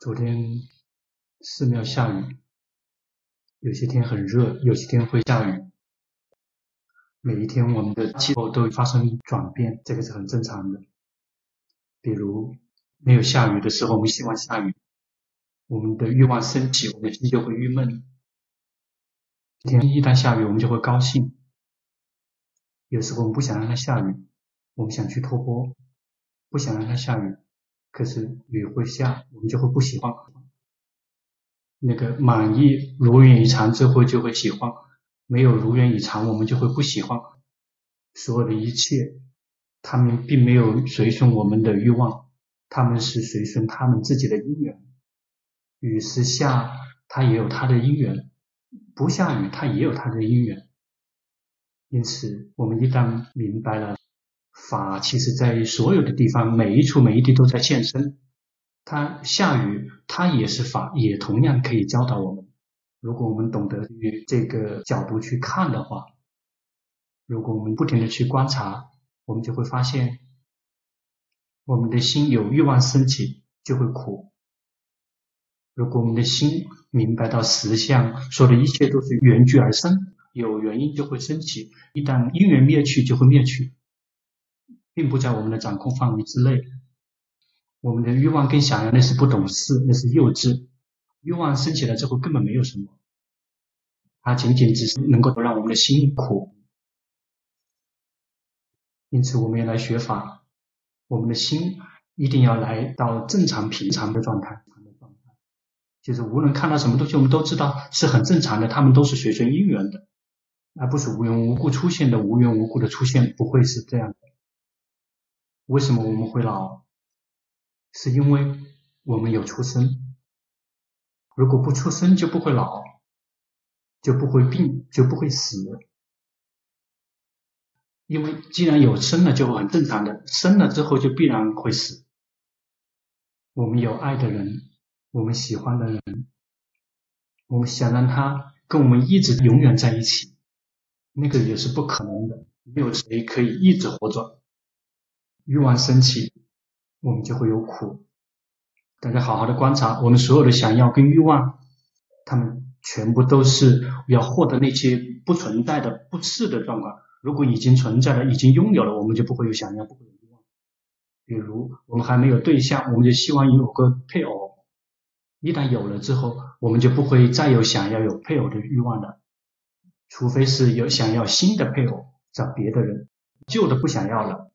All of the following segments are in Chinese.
昨天寺庙下雨，有些天很热，有些天会下雨。每一天我们的气候都发生转变，这个是很正常的。比如没有下雨的时候，我们希望下雨，我们的欲望升起，我们心就会郁闷。天一旦下雨，我们就会高兴。有时候我们不想让它下雨，我们想去托钵，不想让它下雨，可是雨会下，我们就会不喜欢。那个满意如愿以偿之后就会喜欢，没有如愿以偿我们就会不喜欢。所有的一切，他们并没有随顺我们的欲望，他们是随顺他们自己的因缘。雨时下，它也有它的因缘，不下雨它也有它的因缘。因此我们一旦明白了法，其实在所有的地方，每一处每一地都在现身。它下雨，它也是法，也同样可以教导我们。如果我们懂得去这个角度去看的话，如果我们不停地去观察，我们就会发现我们的心有欲望升起就会苦。如果我们的心明白到实相，说的一切都是缘聚而生，有原因就会升起，一旦因缘灭去就会灭去，并不在我们的掌控范围之内。我们的欲望跟想要，那是不懂事，那是幼稚。欲望升起来之后根本没有什么，它仅仅只是能够让我们的心苦。因此我们要来学法，我们的心一定要来到正常平常的状态，就是无论看到什么东西，我们都知道是很正常的，他们都是随顺因缘的，而不是无缘无故出现的。无缘无故的出现不会是这样的。为什么我们会老？是因为我们有出生。如果不出生就不会老，就不会病，就不会死。因为既然有生了，就很正常的，生了之后就必然会死。我们有爱的人，我们喜欢的人，我们想让他跟我们一直永远在一起，那个也是不可能的，没有谁可以一直活着。欲望升起，我们就会有苦。大家好好的观察，我们所有的想要跟欲望，他们全部都是要获得那些不存在的不是的状况。如果已经存在了，已经拥有了，我们就不会有想要，不会有欲望。比如我们还没有对象，我们就希望有个配偶，一旦有了之后，我们就不会再有想要有配偶的欲望了，除非是有想要新的配偶，找别的人，旧的不想要了。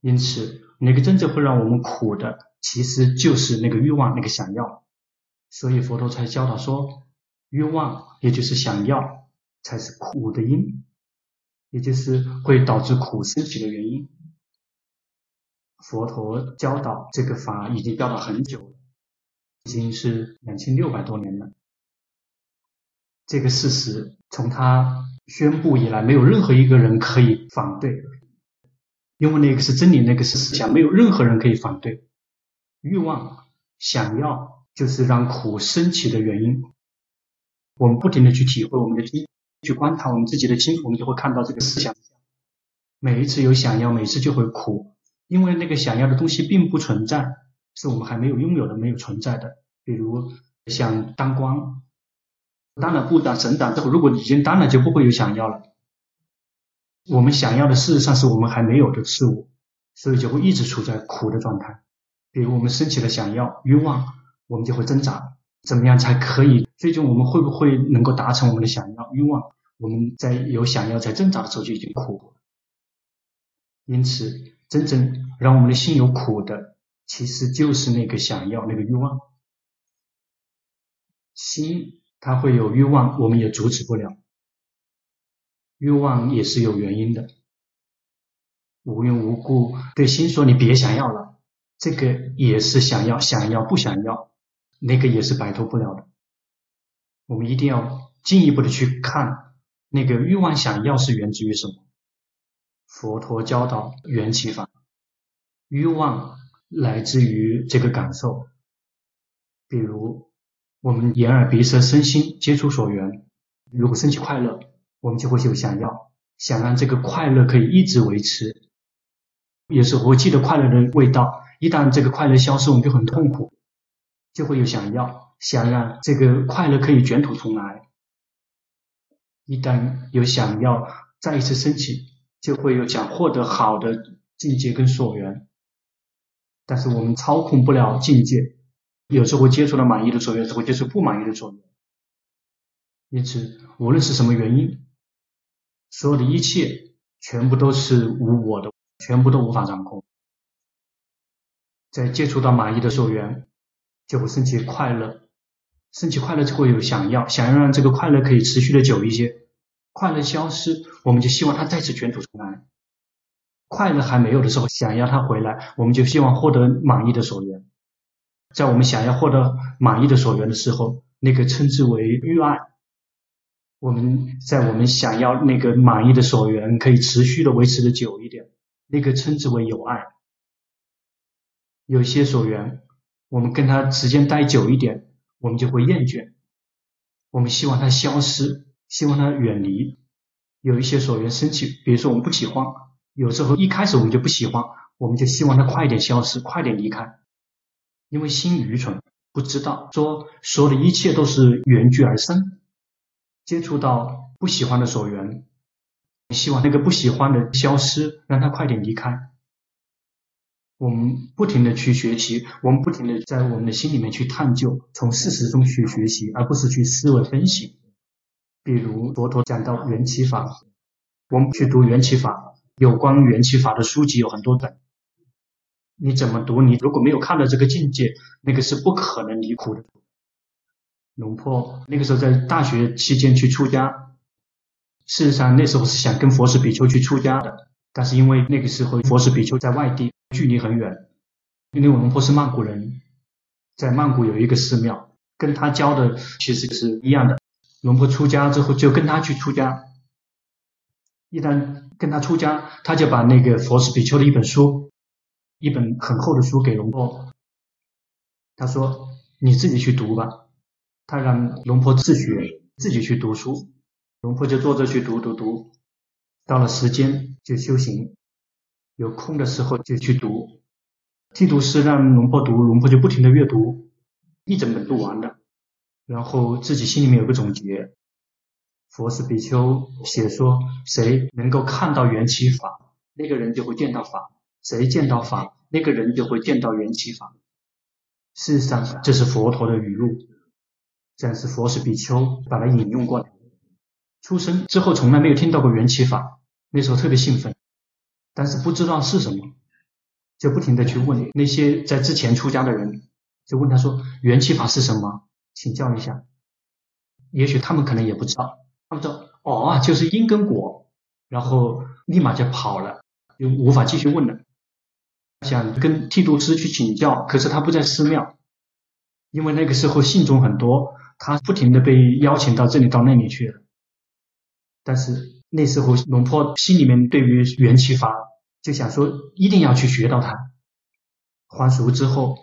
因此那个真正会让我们苦的，其实就是那个欲望，那个想要。所以佛陀才教导说，欲望也就是想要才是苦的因，也就是会导致苦升起的原因。佛陀教导这个法已经教导很久了，已经是2600多年了。这个事实从他宣布以来，没有任何一个人可以反对，因为那个是真理，那个是思想，没有任何人可以反对。欲望想要就是让苦升起的原因。我们不停地去体会我们的心，去观察我们自己的心，我们就会看到这个思想。每一次有想要，每一次就会苦，因为那个想要的东西并不存在，是我们还没有拥有的，没有存在的。比如想当官，当了部长、省长之后，如果已经当了，就不会有想要了。我们想要的事实上是我们还没有的事物，所以就会一直处在苦的状态。比如我们升起了想要、欲望，我们就会挣扎，怎么样才可以？最终我们会不会能够达成我们的想要、欲望？我们在有想要、在挣扎的时候就已经苦了。因此，真正让我们的心有苦的，其实就是那个想要，那个欲望。心它会有欲望，我们也阻止不了，欲望也是有原因的。无缘无故对心说你别想要了，这个也是想要，想要不想要，那个也是摆脱不了的。我们一定要进一步的去看那个欲望想要是源自于什么。佛陀教导缘起法，欲望来自于这个感受。比如我们眼耳鼻舌身心接触所缘，如果升起快乐，我们就会有想要，想让这个快乐可以一直维持。有时候我记得快乐的味道，一旦这个快乐消失，我们就很痛苦，就会有想要，想让这个快乐可以卷土重来。一旦有想要再一次升起，就会有想获得好的境界跟所缘。但是我们操控不了境界，有时候会接触了满意的所缘，有时候接触不满意的所缘。因此无论是什么原因，所有的一切全部都是无我的，全部都无法掌控。在接触到满意的所缘，就会升起快乐，升起快乐就会有想要，想要让这个快乐可以持续的久一些。快乐消失，我们就希望它再次卷土重来。快乐还没有的时候，想要它回来，我们就希望获得满意的所缘。在我们想要获得满意的所缘的时候，那个称之为欲爱。我们在我们想要那个满意的所缘可以持续的维持的久一点，那个称之为有爱。有些所缘我们跟它时间待久一点，我们就会厌倦，我们希望它消失，希望它远离。有一些所缘升起，比如说我们不喜欢，有时候一开始我们就不喜欢，我们就希望它快点消失，快点离开。因为心愚蠢，不知道说所有的一切都是缘聚而生。接触到不喜欢的所缘，希望那个不喜欢的消失，让它快点离开。我们不停的去学习，我们不停的在我们的心里面去探究，从事实中去学习，而不是去思维分析。比如佛陀讲到缘起法，我们去读缘起法，有关缘起法的书籍有很多本，你怎么读，你如果没有看到这个境界，那个是不可能离苦的。龙婆那个时候在大学期间去出家，事实上那时候是想跟佛氏比丘去出家的，但是因为那个时候佛氏比丘在外地，距离很远。因为龙婆是曼谷人，在曼谷有一个寺庙，跟他教的其实是一样的。龙婆出家之后就跟他去出家，一旦跟他出家，他就把那个佛氏比丘的一本书，一本很厚的书给龙婆，他说你自己去读吧。他让龙婆自学，自己去读书，龙婆就坐着去读，到了时间就修行，有空的时候就去读。剃度师让龙婆读，龙婆就不停的阅读，一整本读完了，然后自己心里面有个总结。佛氏比丘写说，谁能够看到缘起法，那个人就会见到法，谁见到法，那个人就会见到缘起法。事实上这是佛陀的语录，这是佛氏比丘把它引用过来。出生之后从来没有听到过缘起法，那时候特别兴奋，但是不知道是什么，就不停地去问那些在之前出家的人，就问他说缘起法是什么，请教一下。也许他们可能也不知道，他们说就是因跟果，然后立马就跑了，就无法继续问了。想跟剃度师去请教，可是他不在寺庙，因为那个时候信众很多，他不停地被邀请到这里到那里去了。但是那时候龙婆心里面对于缘起法就想说一定要去学到它。还俗之后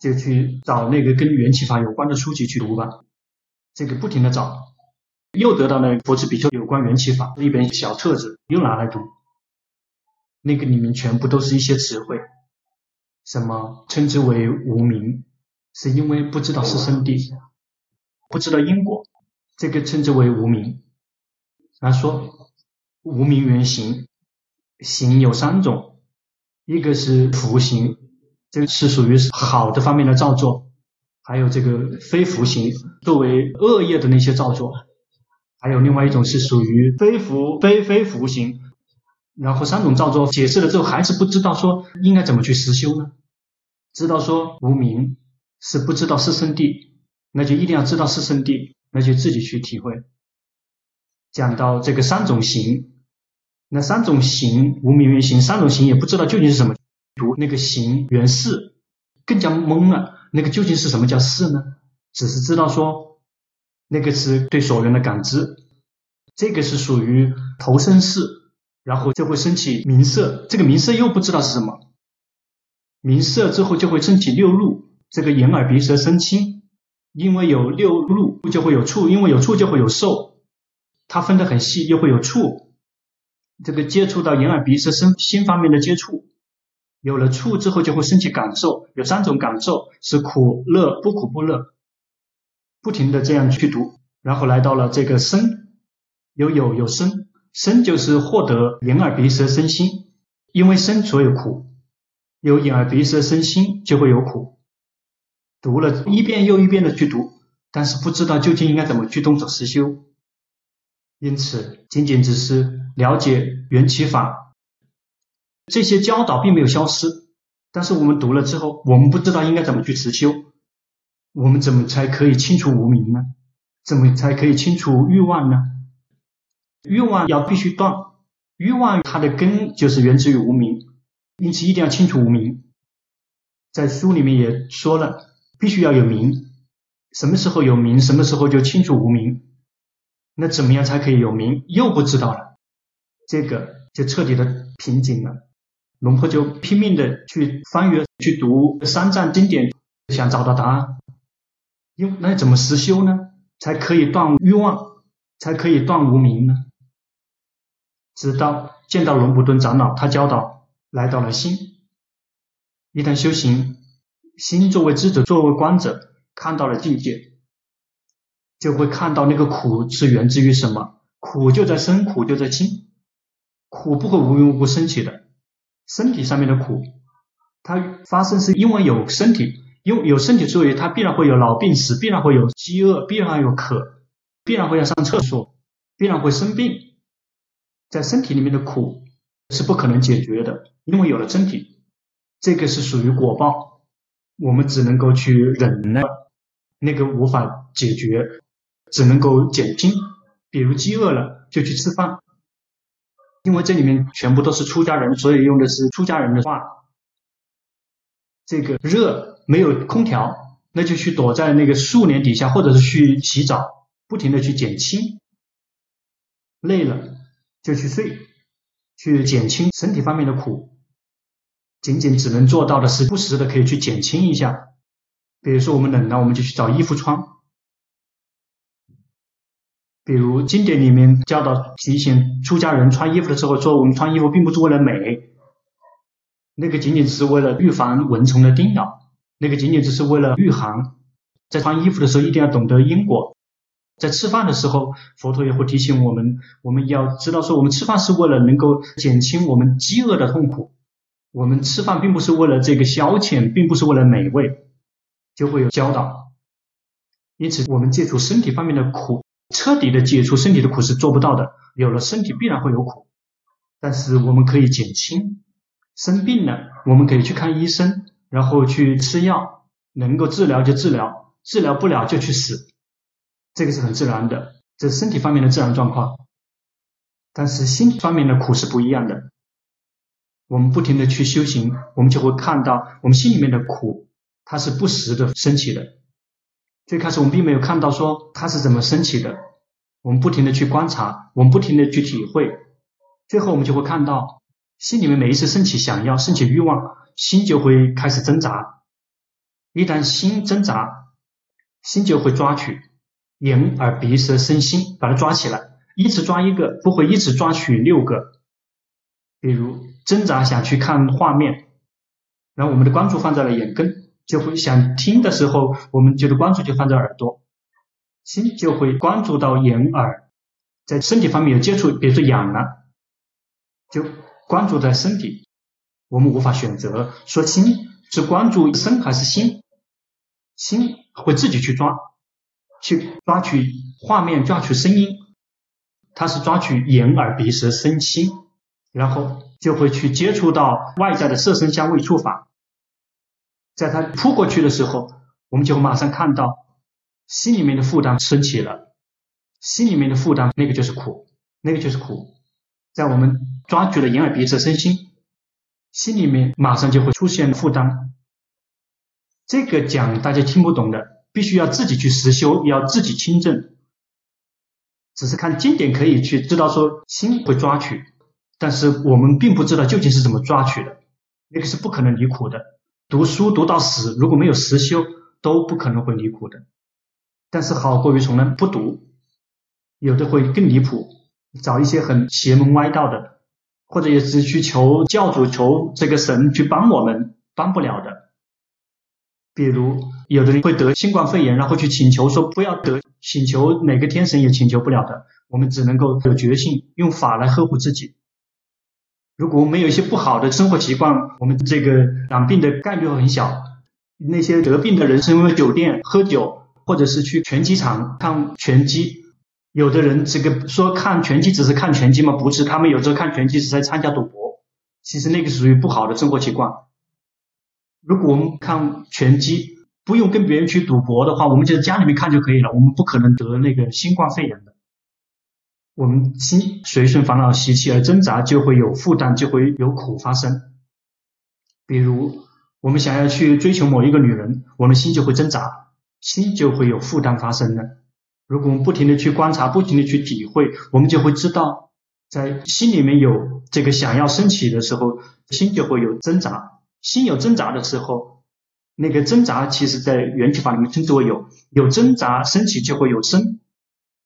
就去找那个跟缘起法有关的书籍去读吧，这个不停的找，又得到了佛氏比丘有关缘起法一本小册子，又拿来读。那个里面全部都是一些词汇，什么称之为无明，是因为不知道是生地，不知道因果，这个称之为无明。他说无明缘行，行有三种，一个是福行，这个是属于好的方面的造作，还有这个非福行，作为恶业的那些造作，还有另外一种是属于非福非福行。然后三种造作解释了之后，还是不知道说应该怎么去实修呢？知道说无明是不知道是生谛，那就一定要知道是生谛，那就自己去体会。讲到这个三种行，那三种行无明缘行，三种行也不知道究竟是什么，读那个行缘事更加懵了，那个究竟是什么叫事呢？只是知道说那个是对所缘的感知，这个是属于投身事，然后就会升起名色，这个名色又不知道是什么，名色之后就会升起六入，这个眼耳鼻舌身心，因为有六入就会有触，因为有触就会有受，它分得很细，又会有触，这个接触到眼耳鼻舌身心方面的接触，有了触之后就会升起感受，有三种感受是苦乐不苦不乐，不停的这样去读，然后来到了这个身，有有有身，身就是获得眼耳鼻舌身心，因为身所有苦，有眼耳鼻舌身心就会有苦，读了一遍又一遍的去读，但是不知道究竟应该怎么去动手实修。因此仅仅只是了解缘起法，这些教导并没有消失，但是我们读了之后，我们不知道应该怎么去持修，我们怎么才可以清除无明呢？怎么才可以清除欲望呢？欲望要必须断，欲望它的根就是源自于无明，因此一定要清除无明。在书里面也说了，必须要有明，什么时候有明，什么时候就清除无明。那怎么样才可以有明？又不知道了，这个就彻底的瓶颈了。龙婆就拼命的去翻阅，去读三藏经典，想找到答案。那怎么实修呢？才可以断欲望，才可以断无明呢？直到见到龙普顿长老，他教导来到了心。一旦修行，心作为知者，作为观者，看到了境界，就会看到那个苦是源自于什么，苦就在身，苦就在心，苦不会无缘无故升起的。身体上面的苦它发生是因为有身体，因为有身体作为，它必然会有老病死，必然会有饥饿，必然有渴，必然会要上厕所，必然会生病。在身体里面的苦是不可能解决的，因为有了身体，这个是属于果报，我们只能够去忍耐，那个无法解决，只能够减轻。比如饥饿了就去吃饭，因为这里面全部都是出家人，所以用的是出家人的话。这个热没有空调，那就去躲在那个树林底下，或者是去洗澡，不停的去减轻。累了就去睡，去减轻身体方面的苦。仅仅只能做到的是不时的可以去减轻一下，比如说我们冷了，我们就去找衣服穿。比如经典里面教导提醒出家人穿衣服的时候说，我们穿衣服并不是为了美，那个仅仅只是为了预防蚊虫的叮咬，那个仅仅只是为了御寒。在穿衣服的时候一定要懂得因果。在吃饭的时候，佛陀也会提醒我们，我们要知道说我们吃饭是为了能够减轻我们饥饿的痛苦，我们吃饭并不是为了这个消遣，并不是为了美味，就会有教导。因此我们戒除身体方面的苦，彻底的解除身体的苦是做不到的，有了身体必然会有苦，但是我们可以减轻。生病了我们可以去看医生，然后去吃药，能够治疗就治疗，治疗不了就去死，这个是很自然的，这是身体方面的自然状况。但是心方面的苦是不一样的，我们不停的去修行，我们就会看到我们心里面的苦它是不时的升起的。最开始我们并没有看到说它是怎么升起的，我们不停的去观察，我们不停的去体会，最后我们就会看到心里面每一次升起想要，升起欲望，心就会开始挣扎。一旦心挣扎，心就会抓取眼耳鼻舌身心，把它抓起来，一直抓一个，不会一直抓取六个。比如挣扎想去看画面，然后我们的关注放在了眼根，就会想听的时候，我们觉得关注就放在耳朵，心就会关注到眼耳。在身体方面有接触，比如说痒了，就关注在身体，我们无法选择说心是关注身还是心，心会自己去抓，去抓取画面，抓取声音，它是抓取眼耳鼻舌身心，然后就会去接触到外在的色声香味触法。在它扑过去的时候，我们就马上看到心里面的负担升起了，心里面的负担，那个就是苦，那个就是苦。在我们抓取了眼耳鼻舌身心，心里面马上就会出现负担。这个讲大家听不懂的，必须要自己去实修，要自己亲证。只是看经典可以去知道说心会抓取，但是我们并不知道究竟是怎么抓取的，那个是不可能离苦的。读书读到死，如果没有实修都不可能会离苦的，但是好过于从来不读，有的会更离谱，找一些很邪门歪道的，或者也是去求教主求这个神去帮我们，帮不了的。比如有的人会得新冠肺炎，然后去请求说不要得，请求哪个天神也请求不了的。我们只能够有决心用法来呵护自己。如果我们有一些不好的生活习惯，我们这个染病的概率很小。那些得病的人是因为酒店喝酒，或者是去拳击场看拳击。有的人这个说看拳击只是看拳击吗？不是，他们有时候看拳击是在参加赌博，其实那个属于不好的生活习惯。如果我们看拳击不用跟别人去赌博的话，我们就在家里面看就可以了，我们不可能得那个新冠肺炎的。我们心随顺烦恼习气而挣扎，就会有负担，就会有苦发生。比如我们想要去追求某一个女人，我们心就会挣扎，心就会有负担发生的。如果我们不停地去观察，不停地去体会，我们就会知道，在心里面有这个想要升起的时候，心就会有挣扎。心有挣扎的时候，那个挣扎其实在缘起法里面称之为有挣扎升起就会有生，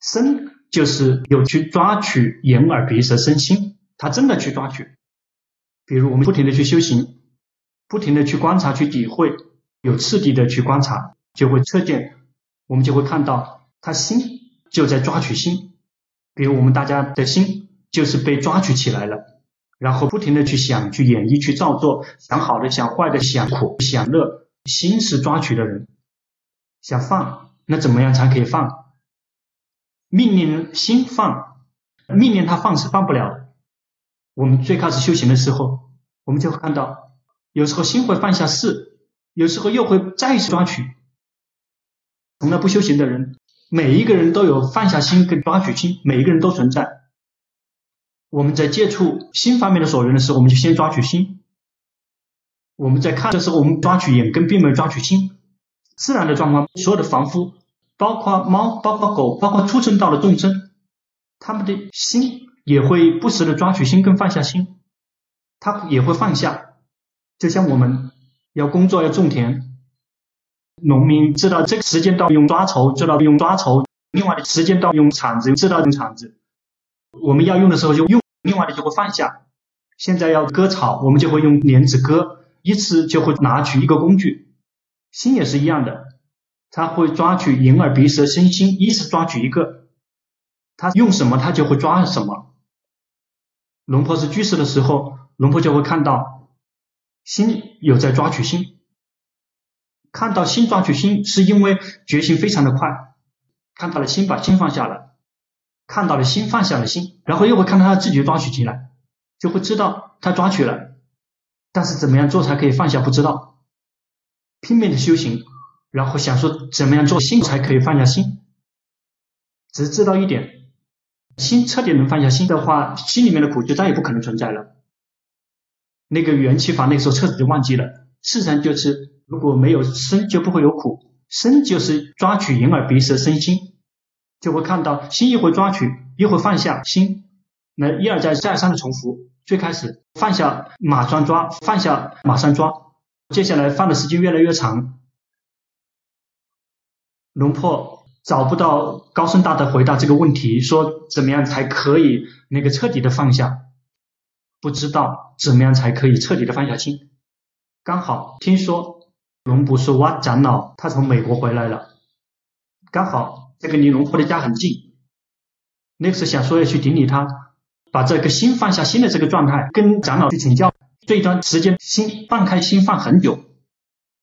生就是有去抓取眼耳鼻舌身心，他真的去抓取。比如我们不停地去修行，不停地去观察去体会，有次第的去观察，就会彻见，我们就会看到他心就在抓取心。比如我们大家的心就是被抓取起来了，然后不停的去想，去演绎，去造作，想好的，想坏的，想苦想乐，心是抓取的人。想放，那怎么样才可以放？命令心放，命令他放是放不了的。我们最开始修行的时候，我们就会看到有时候心会放下事，有时候又会再抓取。从来不修行的人，每一个人都有放下心跟抓取心，每一个人都存在。我们在接触心方面的所缘的时候，我们就先抓取心。我们在看的时候，我们抓取眼根，并没有抓取心。自然的状况，所有的凡夫，包括猫，包括狗，包括畜生道的众生，他们的心也会不时的抓取心跟放下心，他也会放下。就像我们要工作，要种田，农民知道这个时间到用抓锄，知道用抓锄，另外的时间到用铲子，知道用铲子。我们要用的时候就用，另外的就会放下。现在要割草，我们就会用镰子割，一次就会拿取一个工具。心也是一样的，他会抓取眼耳鼻舌身心，一次抓取一个，他用什么他就会抓什么。龙婆是居士的时候，龙婆就会看到心有在抓取心，看到心抓取心，是因为觉醒非常的快，看到了心把心放下了，看到了心放下了心，然后又会看到他自己抓取起来，就会知道他抓取了，但是怎么样做才可以放下不知道，拼命的修行，然后想说怎么样做心才可以放下心，只知道一点，心彻底能放下心的话，心里面的苦就再也不可能存在了。那个缘起法那个时候彻底就忘记了，事实上就是。如果没有身就不会有苦，身就是抓取眼耳鼻舌身心，就会看到心一会抓取一会放下心，那一而再再而三的重复。最开始放下马上抓，放下马上抓，接下来放的时间越来越长。龙婆找不到高僧大德回答这个问题，说怎么样才可以那个彻底的放下，不知道怎么样才可以彻底的放下心。刚好听说龙婆说哇长老他从美国回来了，刚好这个离龙婆的家很近，那个时候想说要去顶礼他，把这个心放下心的这个状态跟长老去请教。这一段时间心放开心放很久，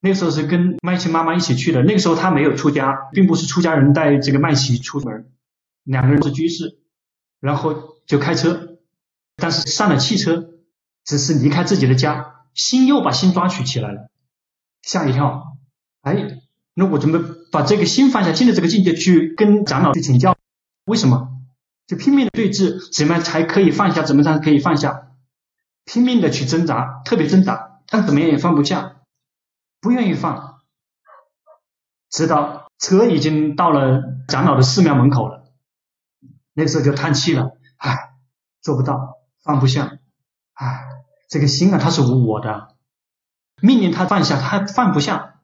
那个时候是跟麦琪妈妈一起去的，那个时候他没有出家，并不是出家人带这个麦琪出门，两个人是居士，然后就开车，但是上了汽车只是离开自己的家，心又把心抓取起来了，吓一跳，哎，那我怎么把这个心放下心的这个境界去跟长老去请教？为什么？就拼命的对峙，怎么样才可以放下？怎么样可以放下？拼命的去挣扎，特别挣扎，但怎么样也放不下，不愿意放。直到车已经到了长老的寺庙门口了，那个时候就叹气了，哎，做不到，放不下，哎，这个心啊，它是无我的。命令他放下他放不下，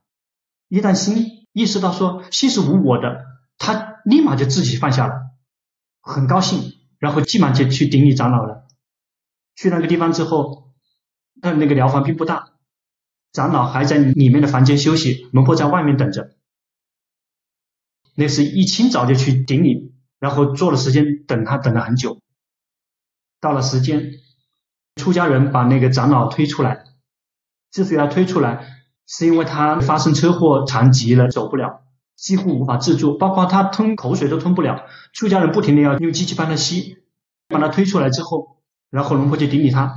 一旦心意识到说心是无我的，他立马就自己放下了，很高兴，然后立马就去顶礼长老了。去那个地方之后，那个疗房并不大，长老还在里面的房间休息，龙婆在外面等着。那是一清早就去顶礼，然后坐了时间等他，等了很久。到了时间，出家人把那个长老推出来。之所以要推出来，是因为他发生车祸残疾了，走不了，几乎无法自助，包括他吞口水都吞不了，出家人不停地要用机器帮他吸。把他推出来之后，然后龙婆就顶礼他，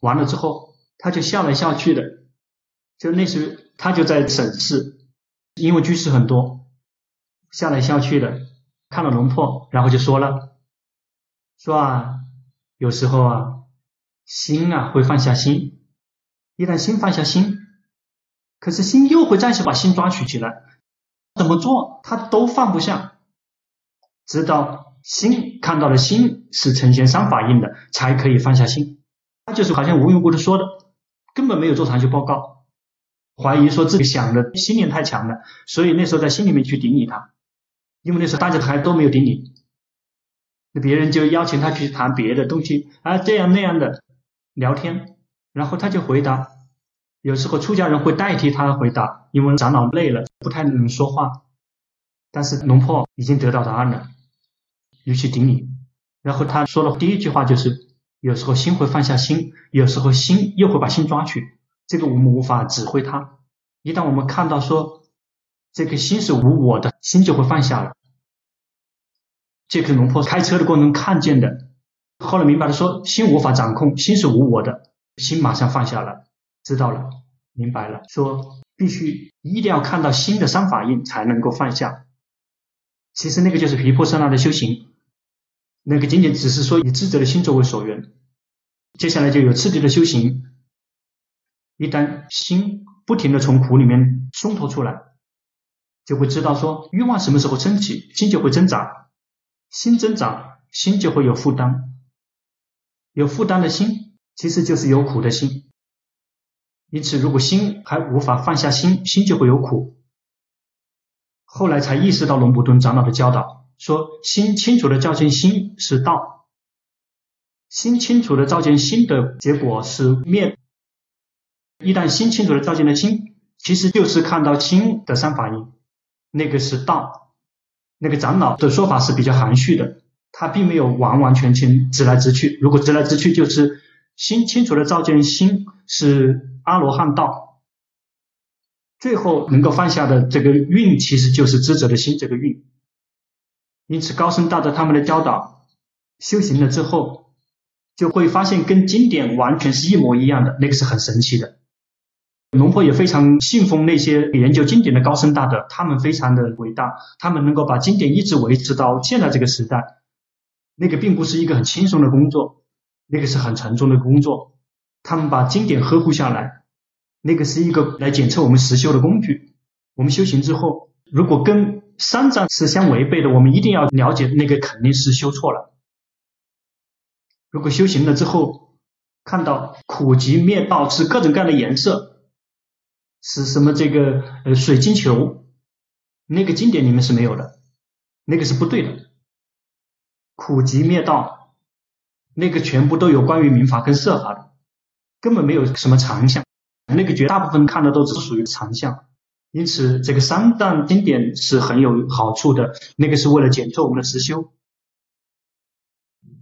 完了之后他就笑来笑去的，就那时他就在审视，因为居士很多，笑来笑去的看了龙婆，然后就说了，说啊，有时候啊，心啊会放下心，一旦心放下心，可是心又会暂时把心抓取起来，怎么做他都放不下，直到心看到了心是呈现三法印的，才可以放下心。他就是好像无缘无故的说的，根本没有做长期报告，怀疑说自己想的心念太强了，所以那时候在心里面去顶礼他，因为那时候大家还都没有顶礼，别人就邀请他去谈别的东西啊，这样那样的聊天，然后他就回答，有时候出家人会代替他回答，因为长老累了不太能说话，但是龙婆已经得到答案了，于是顶礼。然后他说的第一句话就是，有时候心会放下心，有时候心又会把心抓取，这个我们无法指挥它，一旦我们看到说这个心是无我的，心就会放下了。这个龙婆开车的过程看见的，后来明白了，说心无法掌控，心是无我的，心马上放下了，知道了，明白了，说必须一定要看到心的三法印才能够放下。其实那个就是毗婆舍那的修行，那个仅仅只是说以智者的心作为所缘，接下来就有次第的修行。一旦心不停的从苦里面松脱出来，就会知道说欲望什么时候升起，心就会挣扎，心挣扎，心就会有负担，有负担的心其实就是有苦的心，因此如果心还无法放下心，心就会有苦。后来才意识到龙普顿长老的教导，说心清楚的照见心是道，心清楚的照见心的结果是灭。一旦心清楚的照见了心，其实就是看到心的三法印，那个是道。那个长老的说法是比较含蓄的，他并没有完完全全直来直去，如果直来直去，就是心清楚的照见心是阿罗汉道，最后能够放下的这个运其实就是智者的心这个运。因此高僧大德他们的教导，修行了之后就会发现跟经典完全是一模一样的，那个是很神奇的。龙婆也非常信奉那些研究经典的高僧大德，他们非常的伟大，他们能够把经典一直维持到现在这个时代，那个并不是一个很轻松的工作，那个是很沉重的工作，他们把经典呵护下来，那个是一个来检测我们实修的工具。我们修行之后，如果跟三藏是相违背的，我们一定要了解，那个肯定是修错了。如果修行了之后看到苦集灭道是各种各样的颜色，是什么这个水晶球，那个经典里面是没有的，那个是不对的。苦集灭道那个全部都有关于民法跟色法的，根本没有什么常相，那个绝大部分看的都只属于常相。因此这个三藏经典是很有好处的，那个是为了检测我们的实修。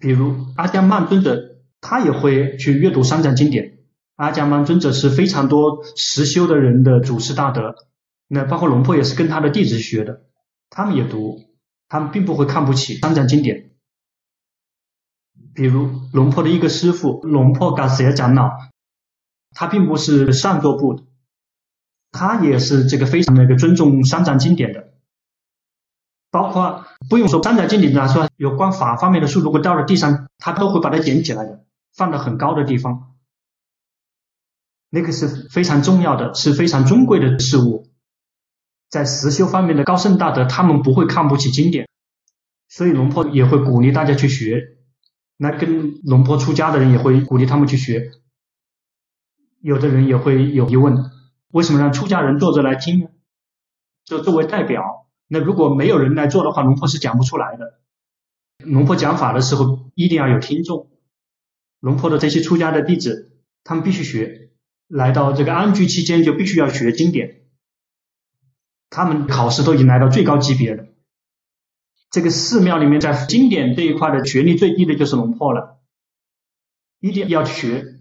比如阿姜曼尊者他也会去阅读三藏经典，阿姜曼尊者是非常多实修的人的祖师大德，那包括龙婆也是跟他的弟子学的，他们也读，他们并不会看不起三藏经典。比如龙婆的一个师父龙婆噶舍长老，他并不是上座部的，他也是这个非常那个尊重三藏经典的，包括不用说三藏经典来说，有关法方面的书，如果掉到地上，他都会把它捡起来的，放到很高的地方。那个是非常重要的，是非常尊贵的事物。在实修方面的高僧大德，他们不会看不起经典，所以龙婆也会鼓励大家去学，那跟龙婆出家的人也会鼓励他们去学。有的人也会有疑问，为什么让出家人坐着来听呢？就作为代表，那如果没有人来做的话，龙婆是讲不出来的。龙婆讲法的时候一定要有听众，龙婆的这些出家的弟子，他们必须学，来到这个安居期间就必须要学经典，他们考试都已经来到最高级别了。这个寺庙里面在经典这一块的学历最低的就是龙婆了，一定要学，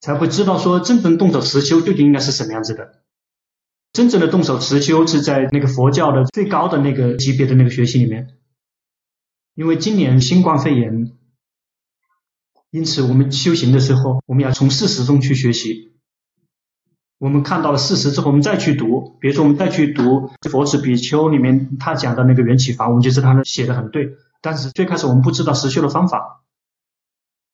才会知道说真正动手持修究竟应该是什么样子的。真正的动手持修是在那个佛教的最高的那个级别的那个学习里面。因为今年新冠肺炎，因此我们修行的时候，我们要从事实中去学习。我们看到了事实之后，我们再去读，比如说我们再去读佛子比丘里面他讲的那个缘起法，我们就知道他写的很对，但是最开始我们不知道实修的方法。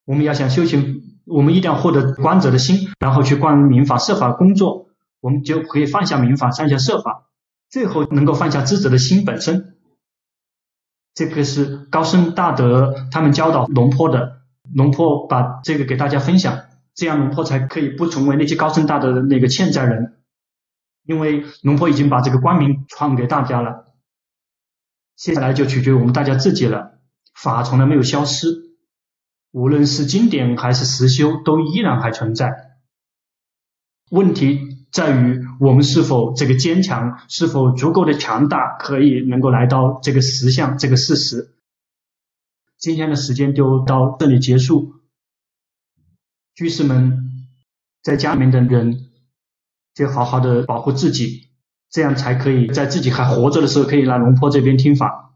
我们要想修行，我们一定要获得观者的心，然后去观民法设法工作，我们就可以放下民法，放下设法，最后能够放下知者的心本身。这个是高僧大德他们教导龙婆的，龙婆把这个给大家分享，这样龙婆才可以不成为那些高僧大德的那个欠债人，因为龙婆已经把这个光明传给大家了，接下来就取决于我们大家自己了。法从来没有消失，无论是经典还是实修都依然还存在，问题在于我们是否这个坚强，是否足够的强大，可以能够来到这个实相这个事实。今天的时间就到这里结束，居士们，在家里面的人就好好的保护自己，这样才可以在自己还活着的时候可以来龙坡这边听法。